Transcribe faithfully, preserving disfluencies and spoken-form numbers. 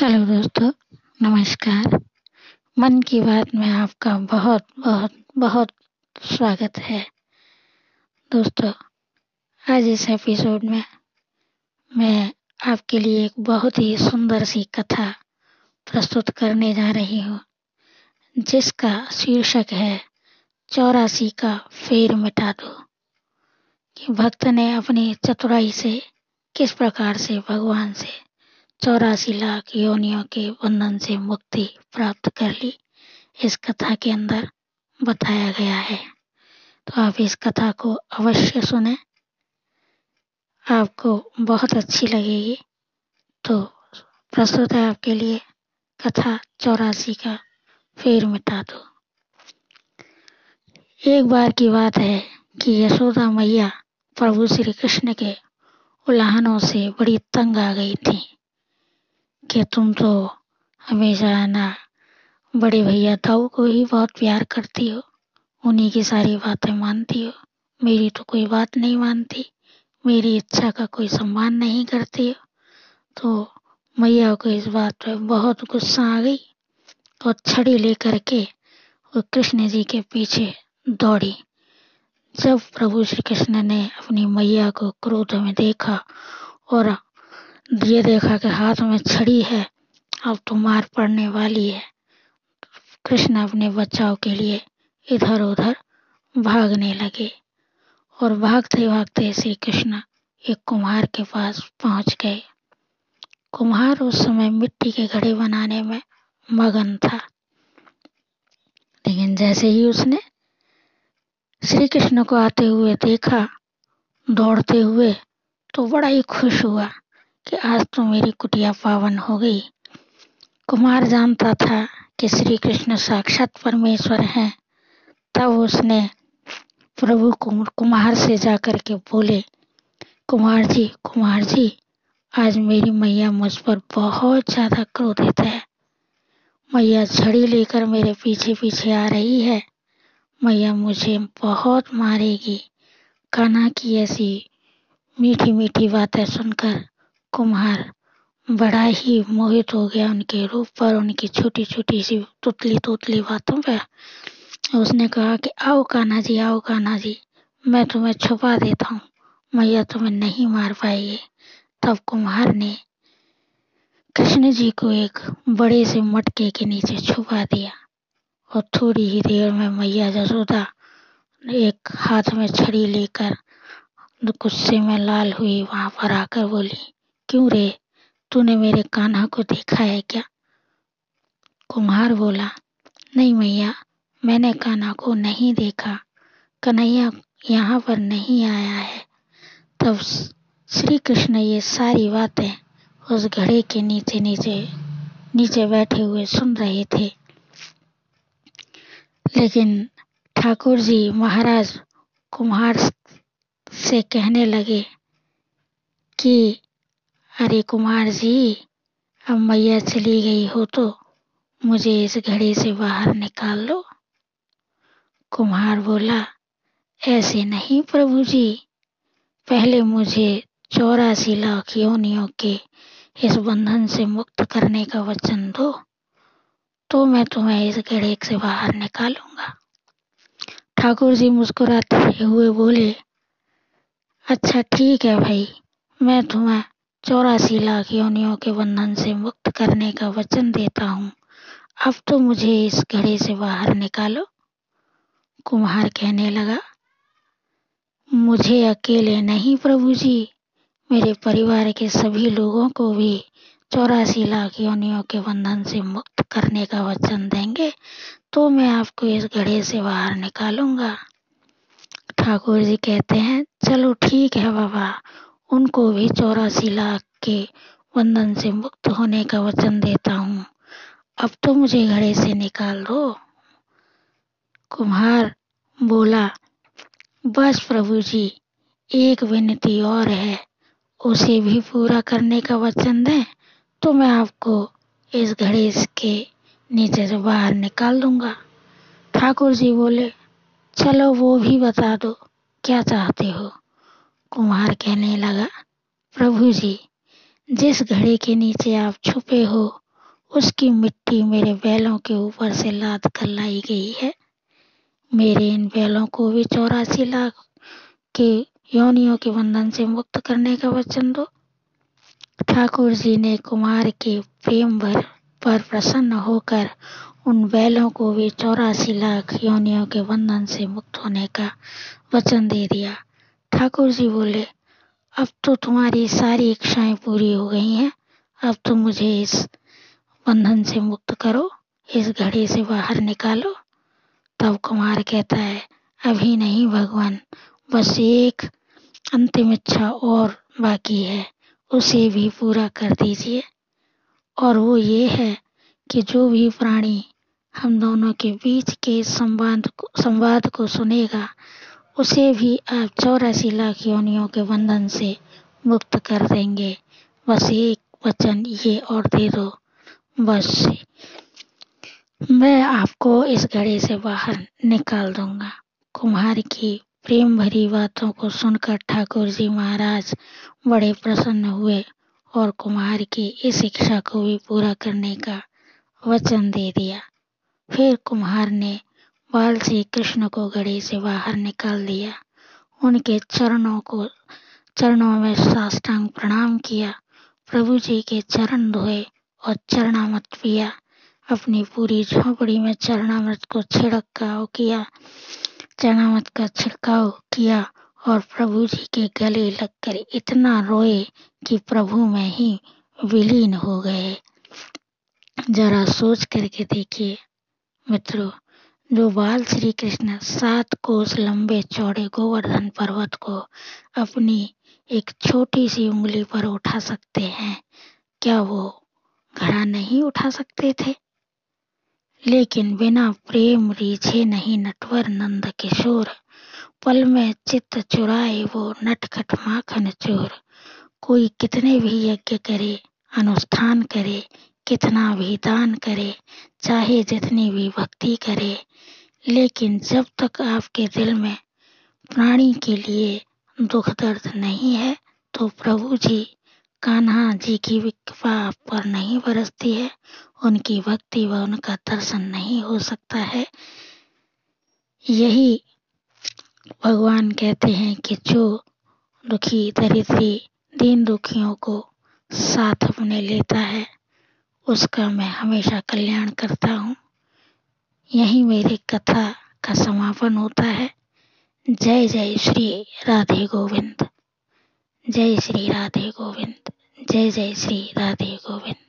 Hello दोस्तों, नमस्कार। मन की बात में आपका बहुत बहुत बहुत स्वागत है। दोस्तों, आज इस एपिसोड में मैं आपके लिए एक बहुत ही सुंदर सी कथा प्रस्तुत करने जा रही हूँ, जिसका शीर्षक है चौरासी का फेर मिटा दो। कि भक्त ने अपनी चतुराई से किस प्रकार से भगवान से चौरासी लाख योनियों के बंधन से मुक्ति प्राप्त कर ली, इस कथा के अंदर बताया गया है। तो आप इस कथा को अवश्य सुने, आपको बहुत अच्छी लगेगी। तो प्रस्तुत है आपके लिए कथा चौरासी का फेर मिटा दो। एक बार की बात है कि यशोदा मैया प्रभु श्री कृष्ण के उलाहनों से बड़ी तंग आ गई थी कि तुम तो हमेशा ना बड़े भैया ताऊ को ही बहुत प्यार करती हो, उन्हीं की सारी बातें मानती हो, मेरी तो कोई बात नहीं मानती, मेरी इच्छा का कोई सम्मान नहीं करती हो। तो मैया को इस बात पे बहुत गुस्सा आ गई और छड़ी लेकर के वो कृष्ण जी के पीछे दौड़ी। जब प्रभु श्री कृष्ण ने अपनी मैया को क्रोध में देखा और ये देखा कि हाथ में छड़ी है, अब तो मार पड़ने वाली है, कृष्ण अपने बचाव के लिए इधर उधर भागने लगे और भागते भागते श्री कृष्ण एक कुम्हार के पास पहुंच गए। कुम्हार उस समय मिट्टी के घड़े बनाने में मगन था, लेकिन जैसे ही उसने श्री कृष्ण को आते हुए देखा दौड़ते हुए, तो बड़ा ही खुश हुआ कि आज तो मेरी कुटिया पावन हो गई। कुमार जानता था कि श्री कृष्ण साक्षात परमेश्वर हैं। तब उसने प्रभु कुमार से जा कर के बोले, कुमार जी कुमार जी, आज मेरी मैया मुझ पर बहुत ज़्यादा क्रोधित है। मैया छड़ी लेकर मेरे पीछे पीछे आ रही है, मैया मुझे बहुत मारेगी। कान्हा की ऐसी मीठी मीठी बातें सुनकर कुम्हार बड़ा ही मोहित हो गया उनके रूप पर, उनकी छोटी छोटी सी तुतली तुतली बातों पर। उसने कहा कि आओ कान्हा जी, आओ कान्हा जी, मैं तुम्हें छुपा देता हूँ, मैया तुम्हें नहीं मार पाएगी। तब कुम्हार ने कृष्ण जी को एक बड़े से मटके के नीचे छुपा दिया और थोड़ी ही देर में मैया यशोदा एक हाथ में छड़ी लेकर गुस्से में लाल हुई वहाँ पर आकर बोली, क्यों रे, तूने मेरे कान्हा को देखा है क्या? कुम्हार बोला, नहीं मैया, मैंने कान्हा को नहीं देखा, कन्हैया यहाँ पर नहीं आया है। तब श्री कृष्ण ये सारी बातें उस घड़े के नीचे नीचे नीचे बैठे हुए सुन रहे थे, लेकिन ठाकुर जी महाराज कुम्हार से कहने लगे कि अरे कुमार जी, अब मैया चली गई हो तो मुझे इस घड़े से बाहर निकाल लो। कुम्हार बोला, ऐसे नहीं प्रभु जी, पहले मुझे चौरासी लाख योनियों के इस बंधन से मुक्त करने का वचन दो, तो मैं तुम्हें इस घड़े से बाहर निकालूंगा। ठाकुर जी मुस्कुराते हुए बोले, अच्छा ठीक है भाई, मैं तुम्हें चौरासी लाख योनियों के बंधन से मुक्त करने का वचन देता हूँ, अब तो मुझे इस घड़े से बाहर निकालो। कुम्हार कहने लगा, मुझे अकेले नहीं प्रभु जी, मेरे परिवार के सभी लोगों को भी चौरासी लाख योनियों के बंधन से मुक्त करने का वचन देंगे तो मैं आपको इस घड़े से बाहर निकालूंगा। ठाकुर जी कहते हैं, चलो ठीक है बाबा, उनको भी चौरासी लाख के बंधन से मुक्त होने का वचन देता हूँ, अब तो मुझे घड़े से निकाल दो। कुम्हार बोला, बस प्रभु जी, एक विनती और है, उसे भी पूरा करने का वचन दें तो मैं आपको इस घड़े के नीचे से बाहर निकाल दूंगा। ठाकुर जी बोले, चलो वो भी बता दो, क्या चाहते हो? कुम्हार कहने लगा, प्रभु जी, जिस घड़े के नीचे आप छुपे हो उसकी मिट्टी मेरे बैलों के ऊपर से लाद कर लाई गई है। मेरे इन बैलों को भी चौरासी लाख के योनियों के बंधन से मुक्त करने का वचन दो। ठाकुर जी ने कुमार के प्रेम भर पर प्रसन्न होकर उन बैलों को भी चौरासी लाख योनियों के बंधन से मुक्त होने का वचन दे दिया। ठाकुर जी बोले, अब तो तुम्हारी सारी इच्छाएं पूरी हो गई हैं, अब तो मुझे इस बंधन से मुक्त करो, इस घड़े से बाहर निकालो। तब कुमार कहता है, अभी नहीं भगवान, बस एक अंतिम इच्छा और बाकी है, उसे भी पूरा कर दीजिए। और वो ये है कि जो भी प्राणी हम दोनों के बीच के संवाद को, संवाद को सुनेगा, उसे भी आप चौरासी लाख योनियों के बंधन से मुक्त कर देंगे। बस एक वचन ये और दे दो, बस मैं आपको इस घड़े से बाहर निकाल दूंगा। कुम्हार की प्रेम भरी बातों को सुनकर ठाकुर जी महाराज बड़े प्रसन्न हुए और कुम्हार की इस इच्छा को भी पूरा करने का वचन दे दिया। फिर कुम्हार ने बाल से कृष्ण को घड़े से बाहर निकाल दिया, उनके चरणों को चरणों में साष्टांग प्रणाम किया, प्रभु जी के चरण धोए और चरणामृत पिया, अपनी पूरी झोंपड़ी में चरणामृत को छिड़काव किया चरणामृत का छिड़काव किया और प्रभु जी के गले लगकर इतना रोए कि प्रभु में ही विलीन हो गए। जरा सोच करके देखिए मित्रों, जो बाल श्री कृष्ण सात कोस लंबे चौड़े गोवर्धन पर्वत को अपनी एक छोटी सी उंगली पर उठा सकते हैं, क्या वो घड़ा नहीं उठा सकते थे? लेकिन बिना प्रेम रीझे नहीं नटवर नंद किशोर, पल में चित्त चुराए वो नटखट माखन चोर। कोई कितने भी यज्ञ करे, अनुष्ठान करे, कितना भी दान करे, चाहे जितनी भी भक्ति करे, लेकिन जब तक आपके दिल में प्राणी के लिए दुख दर्द नहीं है तो प्रभु जी कान्हा जी की कृपा आप पर नहीं बरसती है, उनकी भक्ति व उनका दर्शन नहीं हो सकता है। यही भगवान कहते हैं कि जो दुखी दरिद्री दीन दुखियों को साथ अपने लेता है उसका मैं हमेशा कल्याण करता हूँ। यही मेरी कथा का समापन होता है। जय जय श्री राधे गोविंद, जय श्री राधे गोविंद, जय जय श्री राधे गोविंद।